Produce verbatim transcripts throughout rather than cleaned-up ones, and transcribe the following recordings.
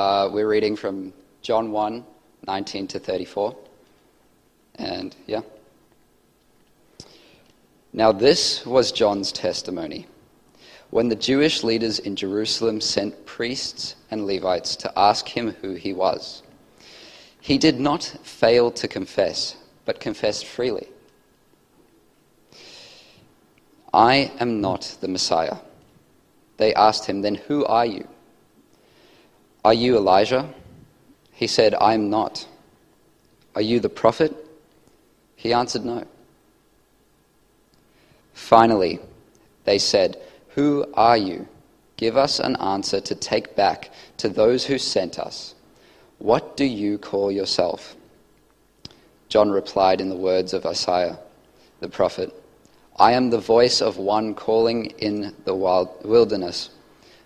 Uh, we're reading from John one, nineteen to thirty-four. And yeah. Now this was John's testimony. When the Jewish leaders in Jerusalem sent priests and Levites to ask him who he was, he did not fail to confess, but confessed freely, "I am not the Messiah." They asked him, "Then who are you? Are you Elijah?" He said, "I am not." "Are you the prophet?" He answered, "No." Finally, they said, "Who are you? Give us an answer to take back to those who sent us. What do you call yourself?" John replied in the words of Isaiah, the prophet, "I am the voice of one calling in the wild wilderness.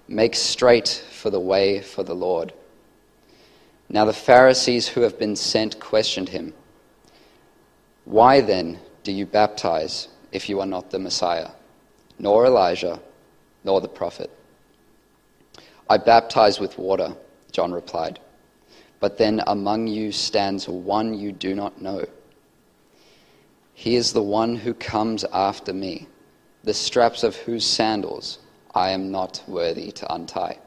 Make straight for the way for the Lord." Now the Pharisees who have been sent questioned him, "Why then do you baptize if you are not the Messiah, nor Elijah, nor the prophet?" "I baptize with water," John replied, "but then among you stands one you do not know. He is the one who comes after me, the straps of whose sandals I am not worthy to untie."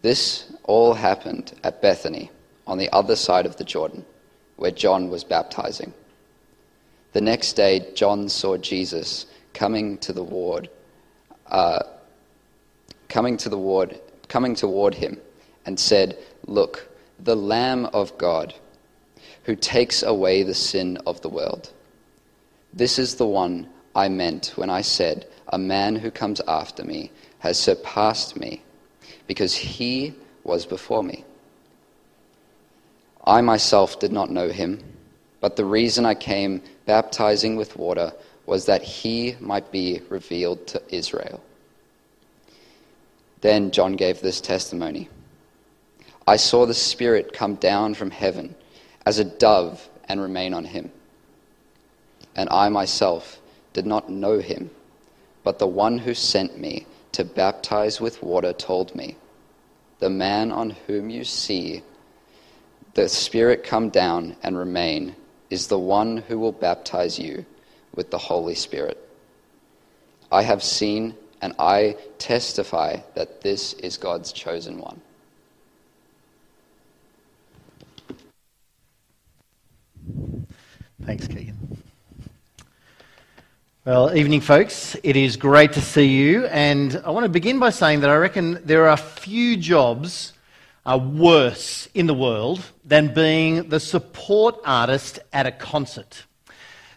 This all happened at Bethany, on the other side of the Jordan, where John was baptizing. The next day, John saw Jesus coming to the ward, uh, coming to the ward, coming toward him, and said, "Look, the Lamb of God, who takes away the sin of the world. This is the one I meant when I said, 'A man who comes after me has surpassed me, because he was before me.' I myself did not know him, but the reason I came baptizing with water was that he might be revealed to Israel." Then John gave this testimony, "I saw the Spirit come down from heaven as a dove and remain on him. And I myself did not know him, but the one who sent me to baptize with water told me, 'The man on whom you see the Spirit come down and remain is the one who will baptize you with the Holy Spirit. I have seen and I testify that this is God's chosen one.'" Thanks, Keegan. Well, evening, folks. It is great to see you. And I want to begin by saying that I reckon there are few jobs are worse in the world than being the support artist at a concert.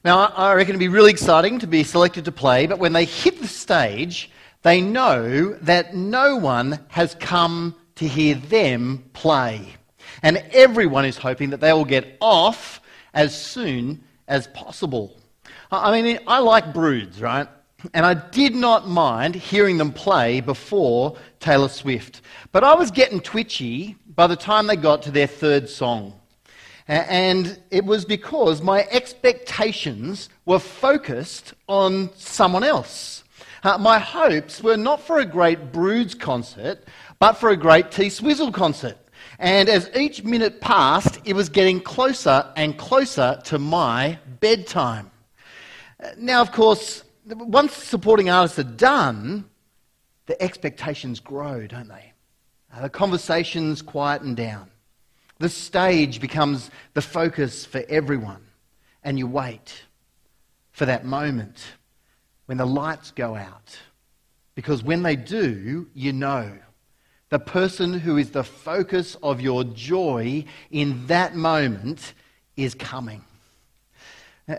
Now, I reckon it'd be really exciting to be selected to play, but when they hit the stage, they know that no one has come to hear them play. And everyone is hoping that they will get off as soon as possible. I mean, I like Broods, right? And I did not mind hearing them play before Taylor Swift. But I was getting twitchy by the time they got to their third song. And it was because my expectations were focused on someone else. Uh, my hopes were not for a great Broods concert, but for a great T-Swizzle concert. And as each minute passed, it was getting closer and closer to my bedtime. Now, of course, once supporting artists are done, the expectations grow, don't they? The conversations quieten down. The stage becomes the focus for everyone. And you wait for that moment when the lights go out. Because when they do, you know the person who is the focus of your joy in that moment is coming.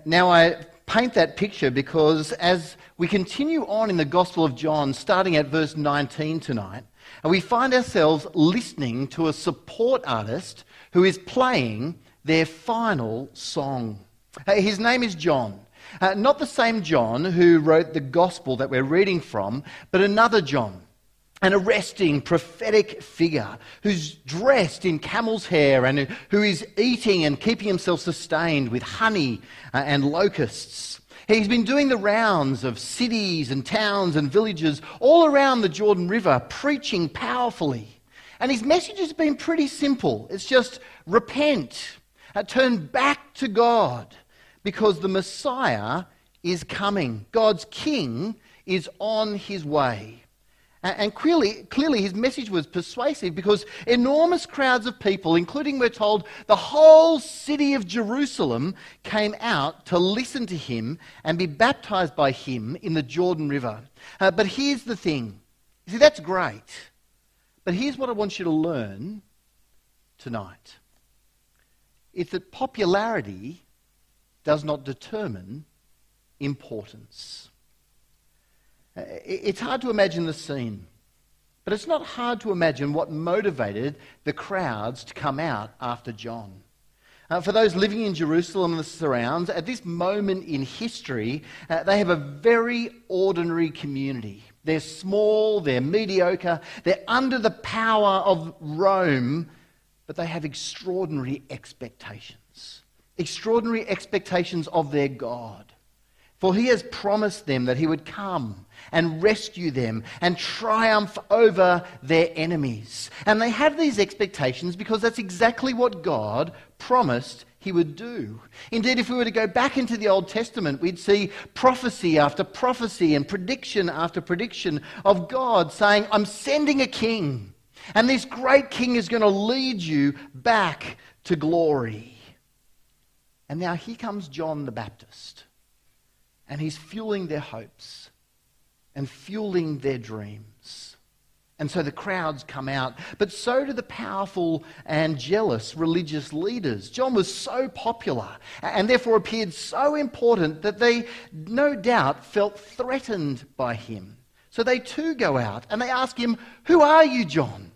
Now, I paint that picture because as we continue on in the Gospel of John, starting at verse nineteen tonight, and we find ourselves listening to a support artist who is playing their final song. His name is John. Uh, not the same John who wrote the Gospel that we're reading from, but another John, an arresting prophetic figure who's dressed in camel's hair and who is eating and keeping himself sustained with honey and locusts. He's been doing the rounds of cities and towns and villages all around the Jordan River, preaching powerfully. And his message has been pretty simple. It's just repent, turn back to God, because the Messiah is coming. God's King is on his way. And clearly, clearly his message was persuasive, because enormous crowds of people, including, we're told, the whole city of Jerusalem, came out to listen to him and be baptized by him in the Jordan River. Uh, but here's the thing. You see, that's great. But here's what I want you to learn tonight. It's that popularity does not determine importance. It's hard to imagine the scene, but it's not hard to imagine what motivated the crowds to come out after John. Uh, for those living in Jerusalem and the surrounds, at this moment in history, uh, they have a very ordinary community. They're small, they're mediocre, they're under the power of Rome, but they have extraordinary expectations. Extraordinary expectations of their God. For he has promised them that he would come and rescue them and triumph over their enemies. And they have these expectations because that's exactly what God promised he would do. Indeed, if we were to go back into the Old Testament, we'd see prophecy after prophecy and prediction after prediction of God saying, I'm sending a king, and this great king is going to lead you back to glory. And now here comes John the Baptist. And he's fueling their hopes and fueling their dreams. And so the crowds come out, but so do the powerful and jealous religious leaders. John was so popular and therefore appeared so important that they no doubt felt threatened by him. So they too go out and they ask him, "Who are you, John?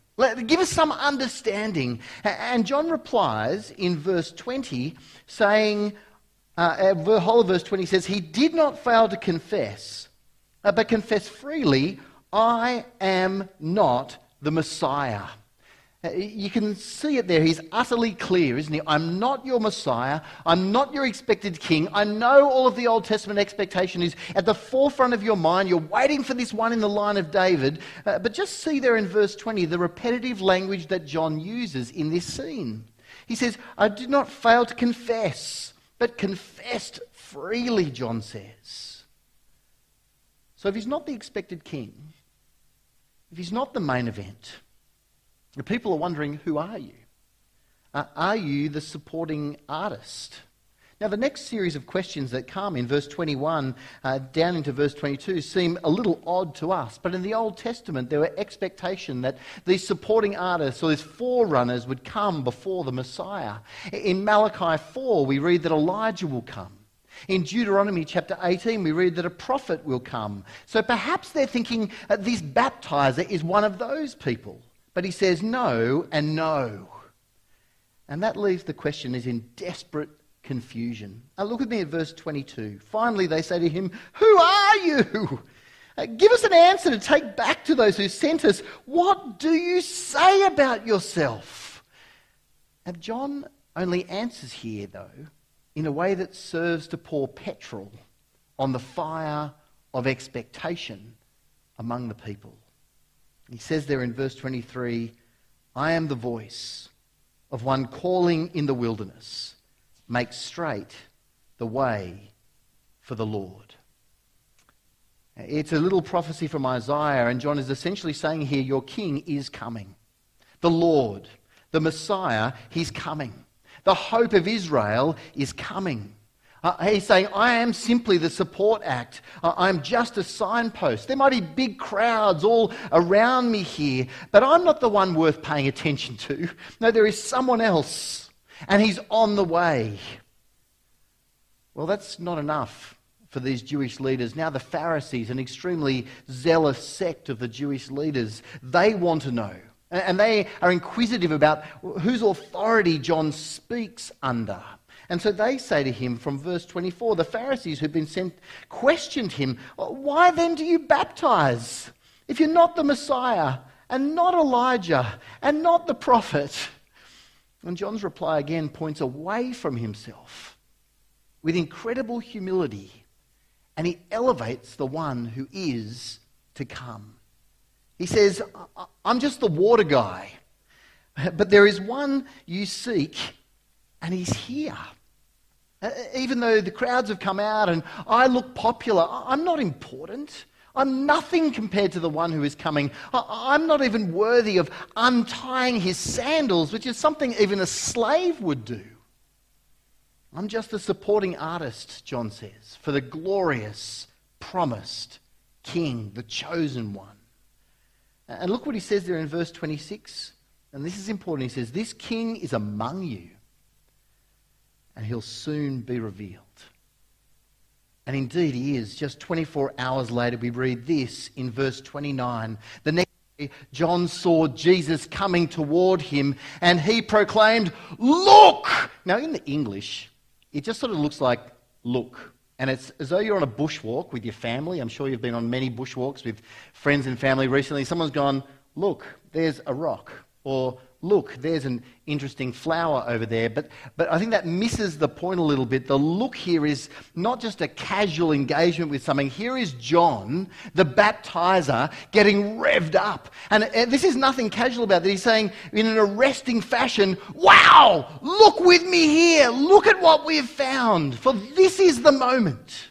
Give us some understanding." And John replies in verse twenty saying, Uh, the whole of verse twenty says, he did not fail to confess, uh, but confess freely, I am not the Messiah. Uh, you can see it there. He's utterly clear, isn't he? I'm not your Messiah. I'm not your expected king. I know all of the Old Testament expectation is at the forefront of your mind. You're waiting for this one in the line of David. Uh, but just see there in verse twenty the repetitive language that John uses in this scene. He says, I did not fail to confess, but confessed freely, John says. So if he's not the expected king, if he's not the main event, the people are wondering, who are you? Uh, are you the supporting artist? Now, the next series of questions that come in verse twenty-one uh, down into verse twenty-two seem a little odd to us, but in the Old Testament there were expectation that these supporting artists or these forerunners would come before the Messiah. In Malachi four we read that Elijah will come. In Deuteronomy chapter eighteen we read that a prophet will come. So perhaps they're thinking uh, this baptizer is one of those people, but he says no and no. And that leaves the questioners in desperate confusion. Now look with me at verse twenty-two. Finally, they say to him, who are you? Uh, give us an answer to take back to those who sent us. What do you say about yourself? And John only answers here, though, in a way that serves to pour petrol on the fire of expectation among the people. He says there in verse twenty-three, I am the voice of one calling in the wilderness. Make straight the way for the Lord. It's a little prophecy from Isaiah, and John is essentially saying here, your king is coming. The Lord, the Messiah, he's coming. The hope of Israel is coming. Uh, he's saying, I am simply the support act. Uh, I'm just a signpost. There might be big crowds all around me here, but I'm not the one worth paying attention to. No, there is someone else. And he's on the way. Well, that's not enough for these Jewish leaders. Now the Pharisees, an extremely zealous sect of the Jewish leaders, they want to know. And they are inquisitive about whose authority John speaks under. And so they say to him from verse twenty-four, the Pharisees who've been sent questioned him, why then do you baptize if you're not the Messiah and not Elijah and not the prophet? And John's reply again points away from himself. With incredible humility, and he elevates the one who is to come. He says, I'm just the water guy, but there is one you seek, and he's here. Even though the crowds have come out and I look popular, I'm not important. I'm nothing compared to the one who is coming. I'm not even worthy of untying his sandals, which is something even a slave would do. I'm just a supporting artist, John says, for the glorious, promised King, the chosen one. And look what he says there in verse twenty-six. And this is important. He says, this King is among you, and he'll soon be revealed. And indeed he is. Just twenty-four hours later, we read this in verse twenty-nine. The next day, John saw Jesus coming toward him, and he proclaimed, look! Now, in the English, it just sort of looks like look. And it's as though you're on a bushwalk with your family. I'm sure you've been on many bushwalks with friends and family recently. Someone's gone, look, there's a rock. Or, look, there's an interesting flower over there. But but I think that misses the point a little bit. The look here is not just a casual engagement with something. Here is John, the baptizer, getting revved up. And, and this is nothing casual about that. He's saying in an arresting fashion, wow, look with me here. Look at what we have found. For this is the moment.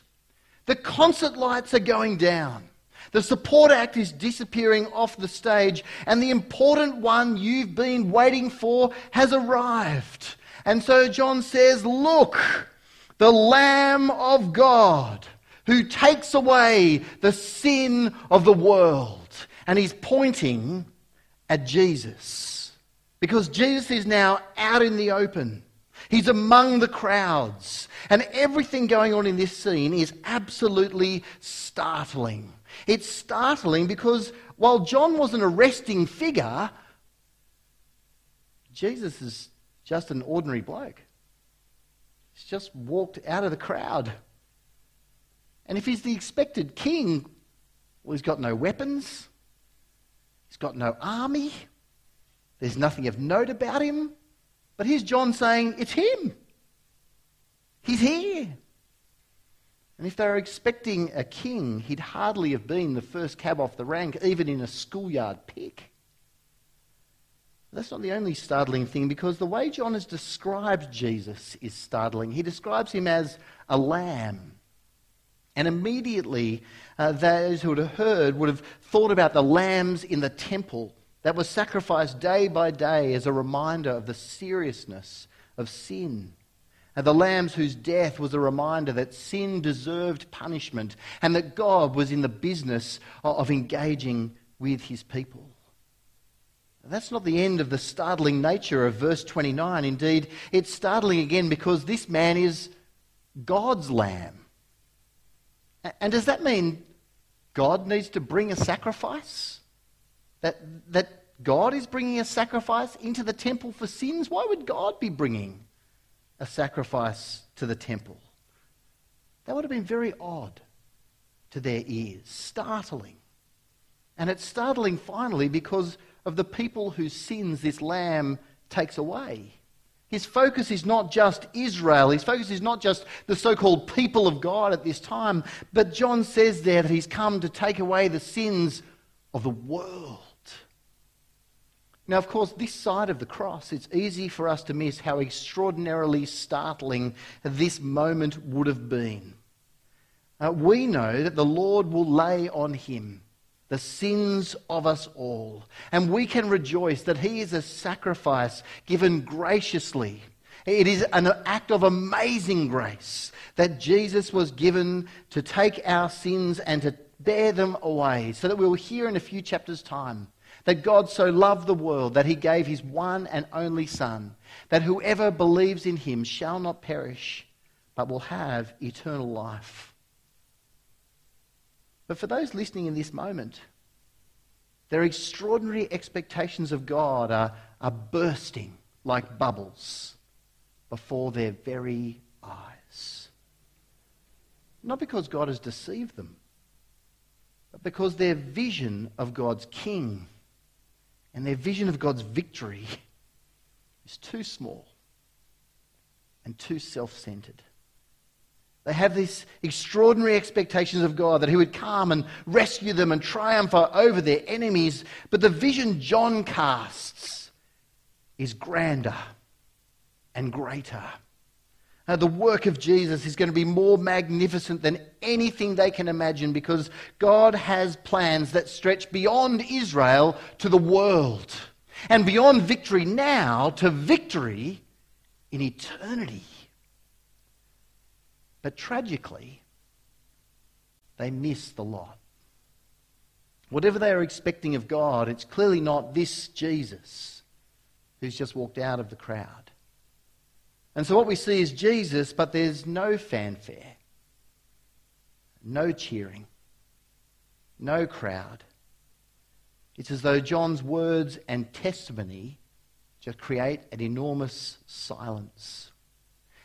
The concert lights are going down. The support act is disappearing off the stage, and the important one you've been waiting for has arrived. And so John says, look, the Lamb of God who takes away the sin of the world. And he's pointing at Jesus, because Jesus is now out in the open. He's among the crowds, and everything going on in this scene is absolutely startling. It's startling because while John was an arresting figure, Jesus is just an ordinary bloke. He's just walked out of the crowd. And if he's the expected king, well, he's got no weapons. He's got no army. There's nothing of note about him. But here's John saying, it's him. He's here. And if they were expecting a king, he'd hardly have been the first cab off the rank, even in a schoolyard pick. That's not the only startling thing, because the way John has described Jesus is startling. He describes him as a lamb. And immediately, uh, those who would have heard would have thought about the lambs in the temple that were sacrificed day by day as a reminder of the seriousness of sin. And the lambs whose death was a reminder that sin deserved punishment and that God was in the business of engaging with his people. That's not the end of the startling nature of verse twenty-nine. Indeed, it's startling again because this man is God's lamb. And does that mean God needs to bring a sacrifice? That, that God is bringing a sacrifice into the temple for sins? Why would God be bringing a sacrifice to the temple? That would have been very odd to their ears, startling. And it's startling finally because of the people whose sins this lamb takes away. His focus is not just Israel, his focus is not just the so-called people of God at this time, but John says there that he's come to take away the sins of the world. Now, of course, this side of the cross, it's easy for us to miss how extraordinarily startling this moment would have been. Uh, we know that the Lord will lay on him the sins of us all, and we can rejoice that he is a sacrifice given graciously. It is an act of amazing grace that Jesus was given to take our sins and to bear them away, so that we will hear in a few chapters' time that God so loved the world that he gave his one and only Son, that whoever believes in him shall not perish, but will have eternal life. But for those listening in this moment, their extraordinary expectations of God are, are bursting like bubbles before their very eyes. Not because God has deceived them, but because their vision of God's King and their vision of God's victory is too small and too self-centered. They have these extraordinary expectations of God that he would come and rescue them and triumph over their enemies. But the vision John casts is grander and greater. Now, the work of Jesus is going to be more magnificent than anything they can imagine, because God has plans that stretch beyond Israel to the world, and beyond victory now to victory in eternity. But tragically, they miss the lot. Whatever they are expecting of God, it's clearly not this Jesus who's just walked out of the crowd. And so what we see is Jesus, but there's no fanfare, no cheering, no crowd. It's as though John's words and testimony just create an enormous silence.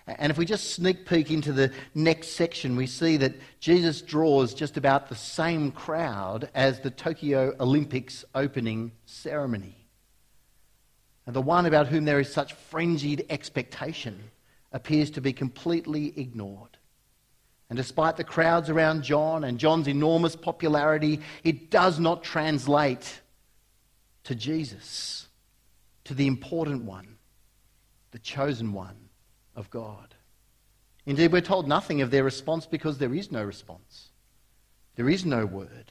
And if we just sneak peek into the next section, we see that Jesus draws just about the same crowd as the Tokyo Olympics opening ceremony. And the one about whom there is such frenzied expectation appears to be completely ignored. And despite the crowds around John and John's enormous popularity, it does not translate to Jesus, to the important one, the chosen one of God. Indeed, we're told nothing of their response, because there is no response. There is no word.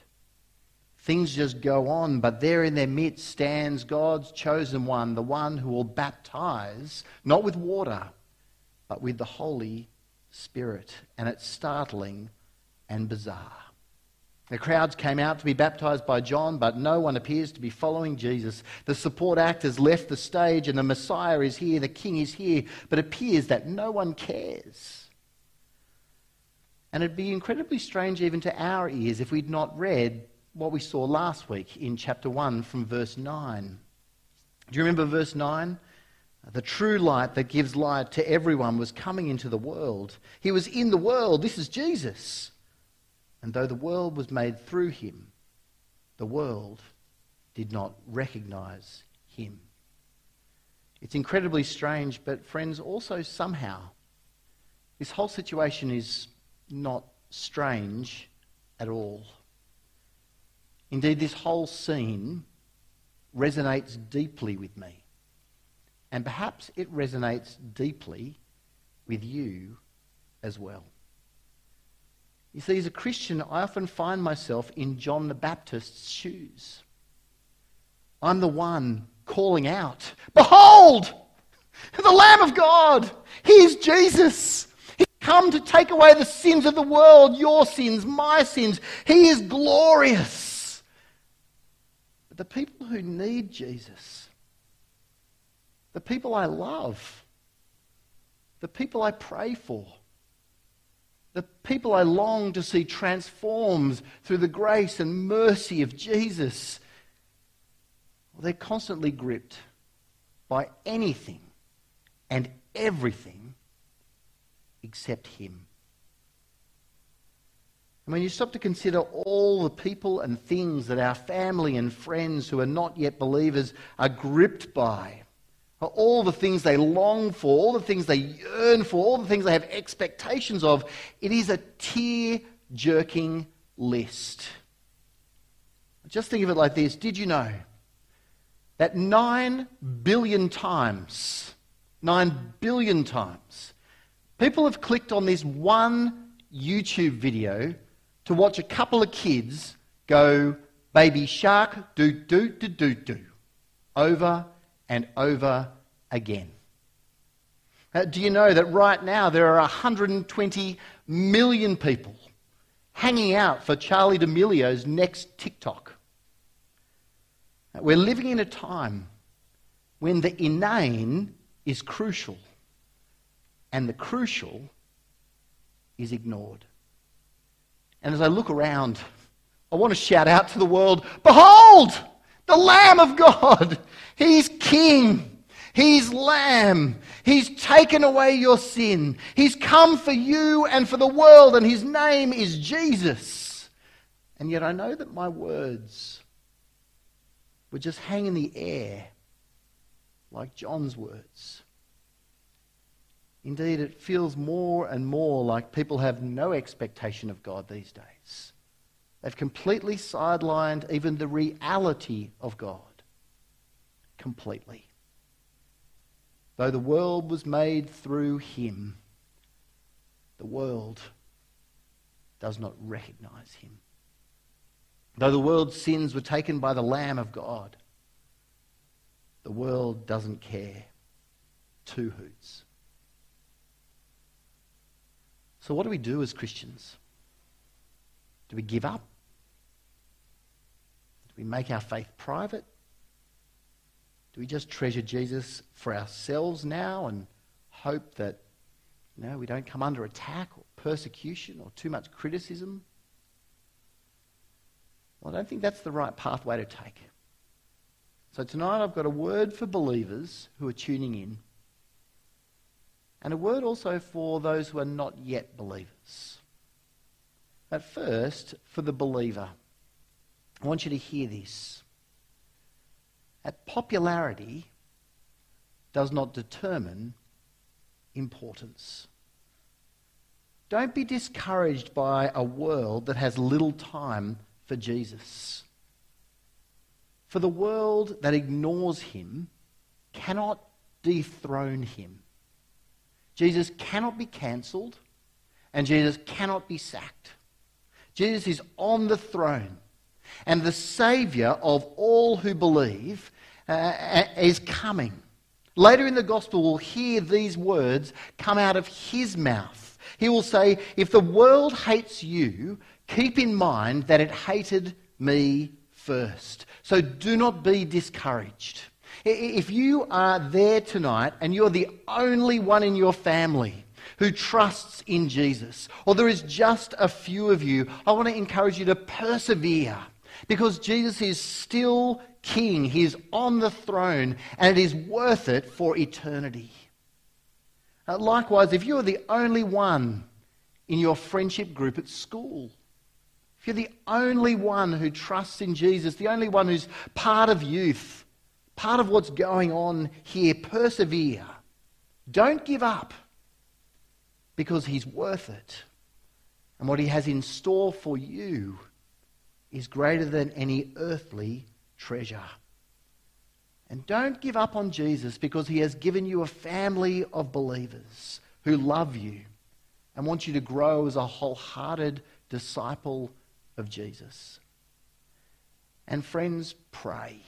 Things just go on, but there in their midst stands God's chosen one, the one who will baptize, not with water, but with the Holy Spirit. And it's startling and bizarre. The crowds came out to be baptized by John, but no one appears to be following Jesus. The support actors left the stage, and the Messiah is here, the King is here, but it appears that no one cares. And it'd be incredibly strange even to our ears if we'd not read what we saw last week in chapter one from verse nine. Do you remember verse nine? The true light that gives light to everyone was coming into the world. He was in the world. This is Jesus. And though the world was made through him, the world did not recognize him. It's incredibly strange, but friends, also somehow, this whole situation is not strange at all. Indeed, this whole scene resonates deeply with me. And perhaps it resonates deeply with you as well. You see, as a Christian, I often find myself in John the Baptist's shoes. I'm the one calling out, "Behold, the Lamb of God! He's Jesus! He's come to take away the sins of the world, your sins, my sins. He is glorious!" The people who need Jesus, the people I love, the people I pray for, the people I long to see transformed through the grace and mercy of Jesus, well, they're constantly gripped by anything and everything except him. And when you stop to consider all the people and things that our family and friends who are not yet believers are gripped by, all the things they long for, all the things they yearn for, all the things they have expectations of, it is a tear-jerking list. Just think of it like this. Did you know that nine billion times, nine billion times, people have clicked on this one YouTube video to watch a couple of kids go "baby shark do do do do do" over and over again? Uh, do you know that right now there are one hundred twenty million people hanging out for Charlie D'Amelio's next TikTok? Uh, we're living in a time when the inane is crucial and the crucial is ignored. And as I look around, I want to shout out to the world, "Behold, the Lamb of God! He's King! He's Lamb! He's taken away your sin! He's come for you and for the world, and his name is Jesus!" And yet I know that my words would just hang in the air like John's words. Indeed, it feels more and more like people have no expectation of God these days. They've completely sidelined even the reality of God. Completely. Though the world was made through him, the world does not recognize him. Though the world's sins were taken by the Lamb of God, the world doesn't care two hoots. So what do we do as Christians? Do we give up? Do we make our faith private? Do we just treasure Jesus for ourselves now and hope that, you know, we don't come under attack or persecution or too much criticism? Well, I don't think that's the right pathway to take. So tonight I've got a word for believers who are tuning in, and a word also for those who are not yet believers. But first, for the believer, I want you to hear this. That popularity does not determine importance. Don't be discouraged by a world that has little time for Jesus. For the world that ignores him cannot dethrone him. Jesus cannot be cancelled, and Jesus cannot be sacked. Jesus is on the throne, and the Saviour of all who believe uh, is coming. Later in the Gospel, we'll hear these words come out of his mouth. He will say, "If the world hates you, keep in mind that it hated me first." So do not be discouraged. If you are there tonight and you're the only one in your family who trusts in Jesus, or there is just a few of you, I want to encourage you to persevere, because Jesus is still King. He is on the throne, and it is worth it for eternity. Uh, likewise, if you're the only one in your friendship group at school, if you're the only one who trusts in Jesus, the only one who's part of youth, part of what's going on here, persevere. Don't give up, because he's worth it. And what he has in store for you is greater than any earthly treasure. And don't give up on Jesus, because he has given you a family of believers who love you and want you to grow as a wholehearted disciple of Jesus. And friends, pray.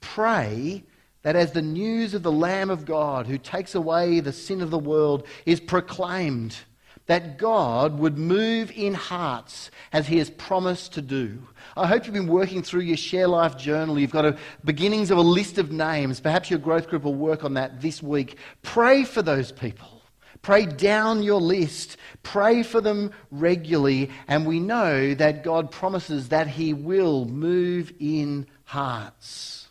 Pray that as the news of the Lamb of God who takes away the sin of the world is proclaimed, that God would move in hearts as he has promised to do. I hope you've been working through your Share Life journal. You've got a beginnings of a list of names. Perhaps your growth group will work on that this week. Pray for those people. Pray down your list. Pray for them regularly. And we know that God promises that he will move in hearts.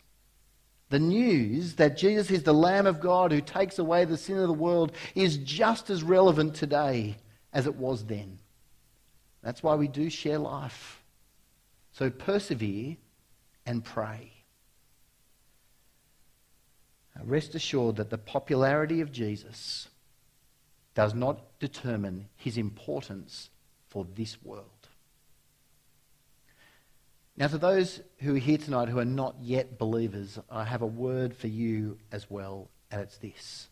The news that Jesus is the Lamb of God who takes away the sin of the world is just as relevant today as it was then. That's why we do Share Life. So persevere and pray. Now rest assured that the popularity of Jesus does not determine his importance for this world. Now, to those who are here tonight who are not yet believers, I have a word for you as well, and it's this.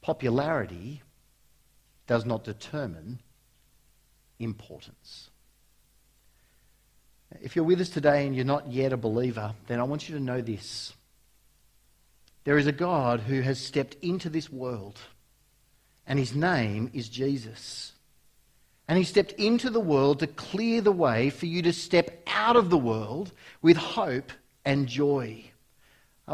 Popularity does not determine importance. If you're with us today and you're not yet a believer, then I want you to know this. There is a God who has stepped into this world, and his name is Jesus. And he stepped into the world to clear the way for you to step out of the world with hope and joy.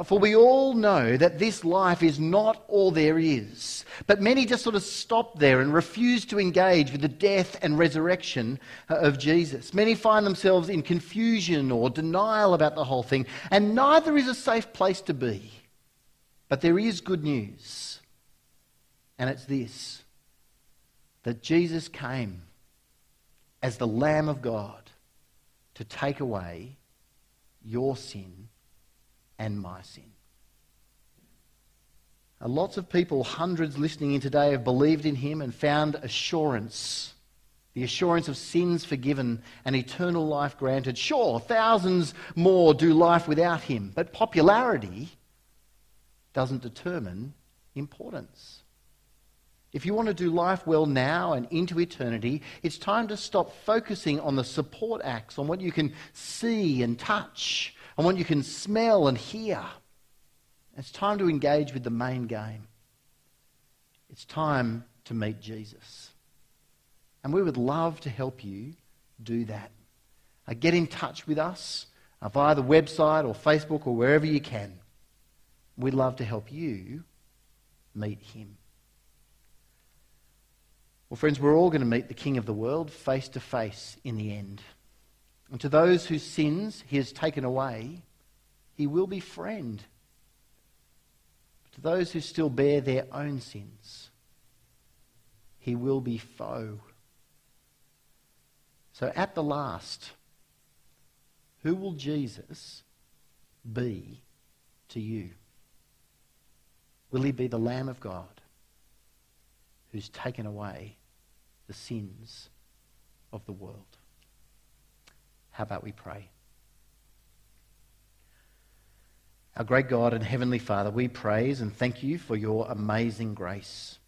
For we all know that this life is not all there is. But many just sort of stop there and refuse to engage with the death and resurrection of Jesus. Many find themselves in confusion or denial about the whole thing. And neither is a safe place to be. But there is good news. And it's this. That Jesus came as the Lamb of God to take away your sin and my sin. And lots of people, hundreds listening in today, have believed in him and found assurance. The assurance of sins forgiven and eternal life granted. Sure, thousands more do life without him, but popularity doesn't determine importance. If you want to do life well now and into eternity, it's time to stop focusing on the support acts, on what you can see and touch, on what you can smell and hear. It's time to engage with the main game. It's time to meet Jesus. And we would love to help you do that. Uh, get in touch with us uh, via the website or Facebook or wherever you can. We'd love to help you meet him. Well, friends, we're all going to meet the King of the world face to face in the end. And to those whose sins he has taken away, he will be friend. But to those who still bear their own sins, he will be foe. So at the last, who will Jesus be to you? Will he be the Lamb of God who's taken away the sins of the world? How about we pray? Our great God and Heavenly Father, we praise and thank you for your amazing grace.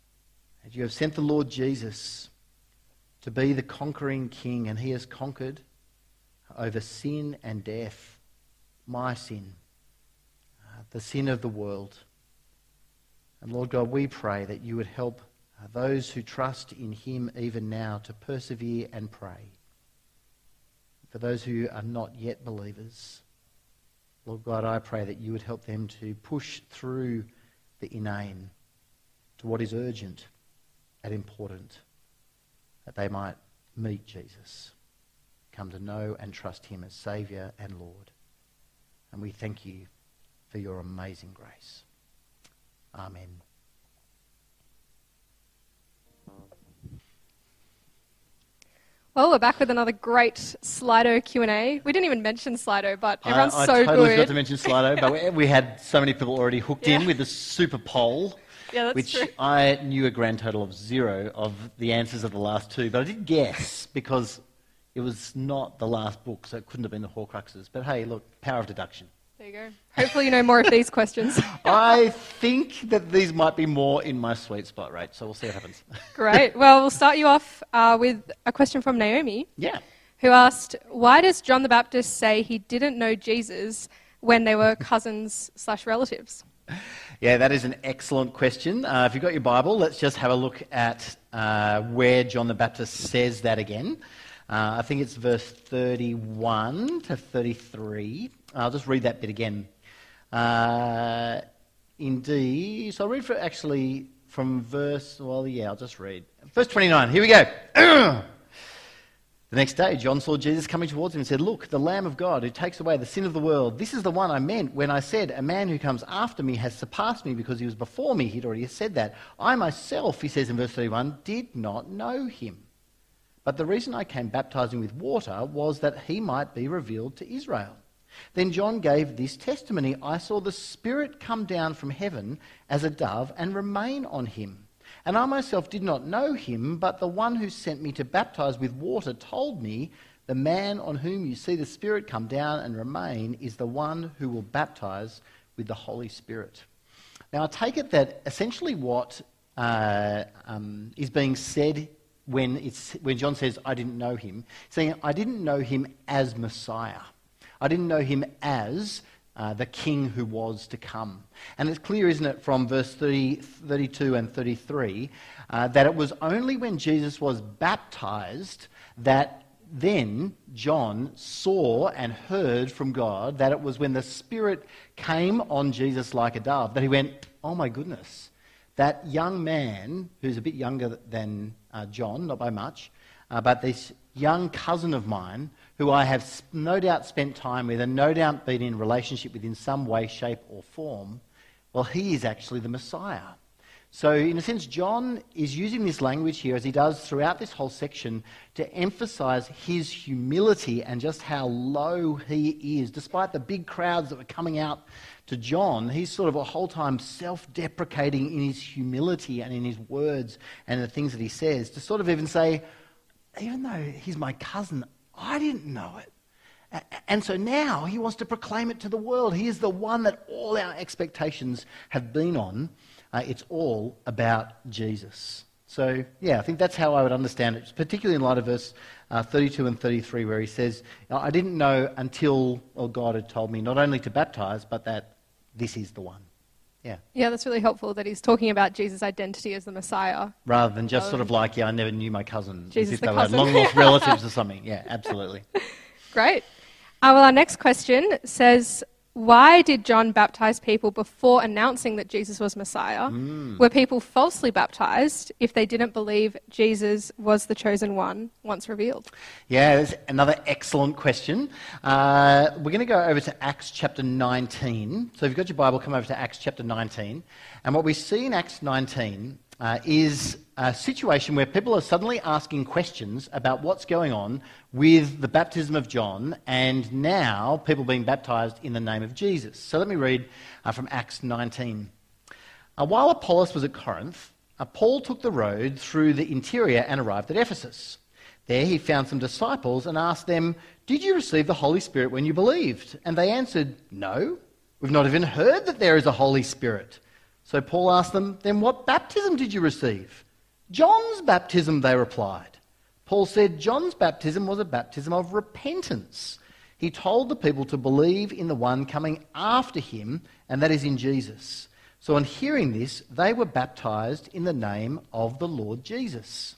And you have sent the Lord Jesus to be the conquering King, and he has conquered over sin and death, my sin, uh, the sin of the world. And Lord God, we pray that you would help uh, those who trust in him even now to persevere and pray. For those who are not yet believers, Lord God, I pray that you would help them to push through the inane to what is urgent and important, that they might meet Jesus, come to know and trust him as Saviour and Lord. And we thank you for your amazing grace. Amen. Well, we're back with another great Slido Q and A. We didn't even mention Slido, but everyone's I, I so totally good. I totally forgot to mention Slido, but we, we had so many people already hooked yeah. in with the super poll. Yeah, that's which true. I knew a grand total of zero of the answers of the last two, but I did guess because it was not the last book, so it couldn't have been the Horcruxes. But hey, look, power of deduction. There you go. Hopefully you know more of these questions. I think that these might be more in my sweet spot, right? So we'll see what happens. Great. Well, we'll start you off uh, with a question from Naomi. Yeah. Who asked, why does John the Baptist say he didn't know Jesus when they were cousins slash relatives? Yeah, that is an excellent question. Uh, if you've got your Bible, let's just have a look at uh, where John the Baptist says that again. Uh, I think it's verse thirty-one to thirty-three. I'll just read that bit again. Uh, indeed. So I'll read for actually from verse, well, yeah, I'll just read. Verse twenty-nine, here we go. The next day, John saw Jesus coming towards him and said, "Look, the Lamb of God who takes away the sin of the world. This is the one I meant when I said, a man who comes after me has surpassed me because he was before me." He'd already said that. "I myself," he says in verse thirty-one, "did not know him. But the reason I came baptizing with water was that he might be revealed to Israel." Then John gave this testimony, "I saw the Spirit come down from heaven as a dove and remain on him. And I myself did not know him, but the one who sent me to baptize with water told me, the man on whom you see the Spirit come down and remain is the one who will baptize with the Holy Spirit." Now I take it that essentially what uh, um, is being said when, it's, when John says, "I didn't know him," saying I didn't know him as Messiah. I didn't know him as Uh, the King who was to come. And it's clear, isn't it, from verse thirty, thirty-two and thirty-three, uh, that it was only when Jesus was baptized that then John saw and heard from God, that it was when the Spirit came on Jesus like a dove, that he went, "Oh my goodness, that young man," who's a bit younger than uh, John, not by much, uh, but this young cousin of mine, who I have no doubt spent time with and no doubt been in relationship with in some way, shape or form, well, he is actually the Messiah. So in a sense, John is using this language here, as he does throughout this whole section, to emphasize his humility and just how low he is. Despite the big crowds that were coming out to John, he's sort of a whole time self-deprecating in his humility and in his words and the things that he says, to sort of even say, even though he's my cousin, I didn't know it. And so now he wants to proclaim it to the world. He is the one that all our expectations have been on. Uh, it's all about Jesus. So, yeah, I think that's how I would understand it, particularly in light of verse uh, thirty-two and thirty-three, where he says, I didn't know until oh, God had told me not only to baptize, but that this is the one. Yeah. Yeah, that's really helpful that he's talking about Jesus' identity as the Messiah. Rather than just um, sort of like, yeah, I never knew my cousin. Jesus as if the they cousin. Were long-lost relatives or something. Yeah, absolutely. Great. Uh, well, our next question says, why did John baptize people before announcing that Jesus was Messiah? Mm. Were people falsely baptized if they didn't believe Jesus was the chosen one once revealed? Yeah, that's another excellent question. Uh, we're going to go over to Acts chapter nineteen. So if you've got your Bible, come over to Acts chapter nineteen. And what we see in Acts nineteen uh, is a situation where people are suddenly asking questions about what's going on with the baptism of John and now people being baptised in the name of Jesus. So let me read uh, from Acts nineteen. Uh, while Apollos was at Corinth, uh, Paul took the road through the interior and arrived at Ephesus. There he found some disciples and asked them, "Did you receive the Holy Spirit when you believed?" And they answered, "No, we've not even heard that there is a Holy Spirit." So Paul asked them, "Then what baptism did you receive?" "John's baptism," they replied. Paul said John's baptism was a baptism of repentance. He told the people to believe in the one coming after him, and that is in Jesus. So on hearing this, they were baptised in the name of the Lord Jesus.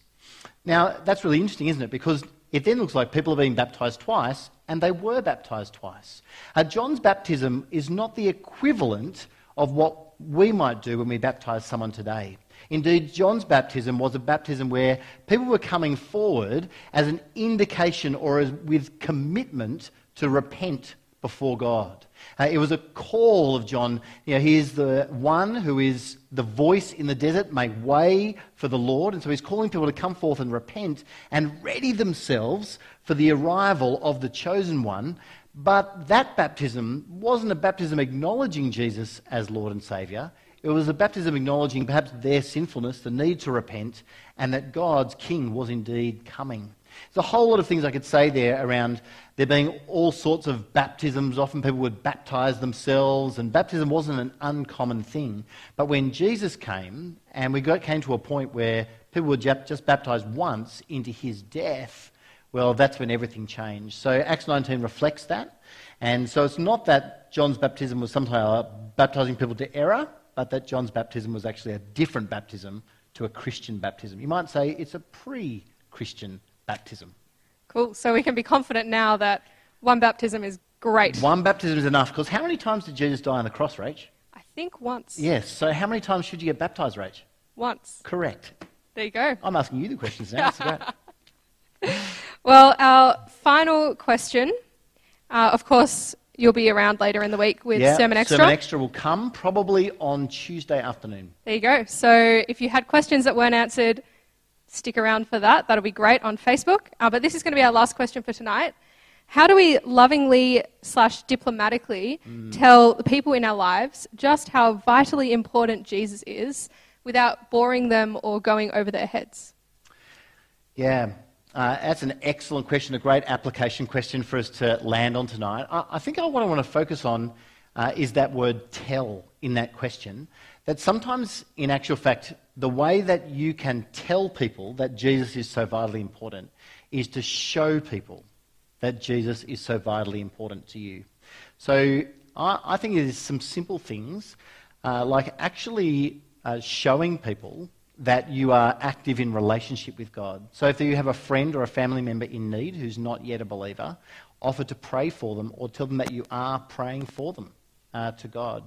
Now, that's really interesting, isn't it? Because it then looks like people are being baptised twice, and they were baptised twice. Uh, John's baptism is not the equivalent of what we might do when we baptise someone today. Indeed, John's baptism was a baptism where people were coming forward as an indication or as with commitment to repent before God. Uh, it was a call of John. You know, he is the one who is the voice in the desert, make way for the Lord. And so he's calling people to come forth and repent and ready themselves for the arrival of the chosen one. But that baptism wasn't a baptism acknowledging Jesus as Lord and Saviour. It was a baptism acknowledging perhaps their sinfulness, the need to repent, and that God's King was indeed coming. There's a whole lot of things I could say there around there being all sorts of baptisms. Often people would baptise themselves, and baptism wasn't an uncommon thing. But when Jesus came, and we got, came to a point where people were just baptised once into his death, well, that's when everything changed. So Acts nineteen reflects that. And so it's not that John's baptism was somehow baptising people to error, but that John's baptism was actually a different baptism to a Christian baptism. You might say it's a pre-Christian baptism. Cool. So we can be confident now that one baptism is great. One baptism is enough, because how many times did Jesus die on the cross, Rach? I think once. Yes. So how many times should you get baptised, Rach? Once. Correct. There you go. I'm asking you the questions now. That's great. Well, our final question, uh, of course... You'll be around later in the week with yeah, Sermon Extra. Sermon Extra will come probably on Tuesday afternoon. There you go. So if you had questions that weren't answered, stick around for that. That'll be great on Facebook. Uh, but this is going to be our last question for tonight. How do we lovingly slash diplomatically mm. tell the people in our lives just how vitally important Jesus is without boring them or going over their heads? Yeah. Uh, that's an excellent question, a great application question for us to land on tonight. I, I think I, what I want to focus on uh, is that word tell in that question, that sometimes in actual fact the way that you can tell people that Jesus is so vitally important is to show people that Jesus is so vitally important to you. So I, I think there's some simple things uh, like actually uh, showing people that you are active in relationship with God. So if you have a friend or a family member in need who's not yet a believer, offer to pray for them or tell them that you are praying for them uh, to God.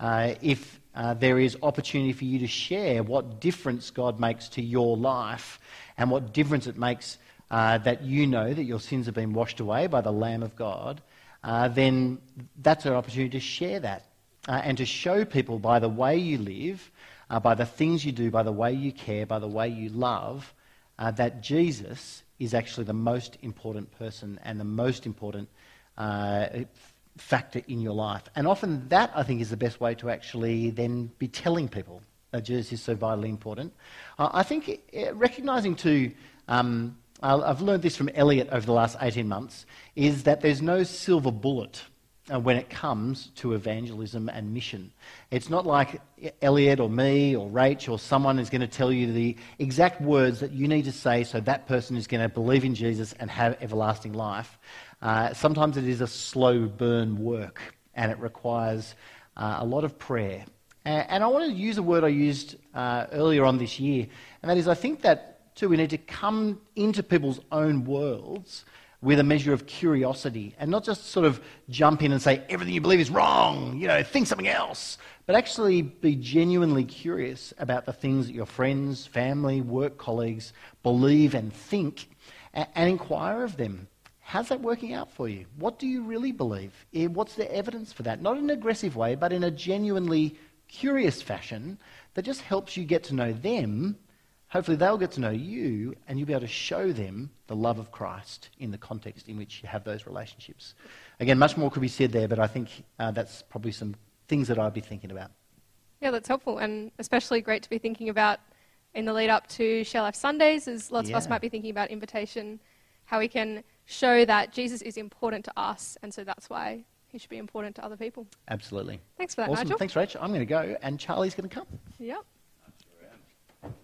Uh, if uh, there is opportunity for you to share what difference God makes to your life and what difference it makes uh, that you know that your sins have been washed away by the Lamb of God, uh, then that's an opportunity to share that uh, and to show people by the way you live uh, by the things you do, by the way you care, by the way you love, uh, that Jesus is actually the most important person and the most important uh, factor in your life. And often that, I think, is the best way to actually then be telling people that Jesus is so vitally important. Uh, I think uh, recognising too... Um, I've learned this from Elliot over the last eighteen months, is that there's no silver bullet when it comes to evangelism and mission. It's not like Elliot or me or Rach or someone is going to tell you the exact words that you need to say so that person is going to believe in Jesus and have everlasting life. Uh, sometimes it is a slow burn work and it requires uh, a lot of prayer. And I want to use a word I used uh, earlier on this year, and that is I think that too, we need to come into people's own worlds with a measure of curiosity and not just sort of jump in and say, everything you believe is wrong, you know, think something else, but actually be genuinely curious about the things that your friends, family, work colleagues believe and think, and, and inquire of them. How's that working out for you? What do you really believe? What's the evidence for that? Not in an aggressive way, but in a genuinely curious fashion that just helps you get to know them. Hopefully they'll get to know you and you'll be able to show them the love of Christ in the context in which you have those relationships. Again, much more could be said there, but I think uh, that's probably some things that I'd be thinking about. Yeah, that's helpful, and especially great to be thinking about in the lead up to Share Life Sundays, as lots yeah. of us might be thinking about invitation, how we can show that Jesus is important to us, and so that's why he should be important to other people. Absolutely. Thanks for that, awesome. Nigel. Thanks, Rach. I'm going to go and Charlie's going to come. Yep.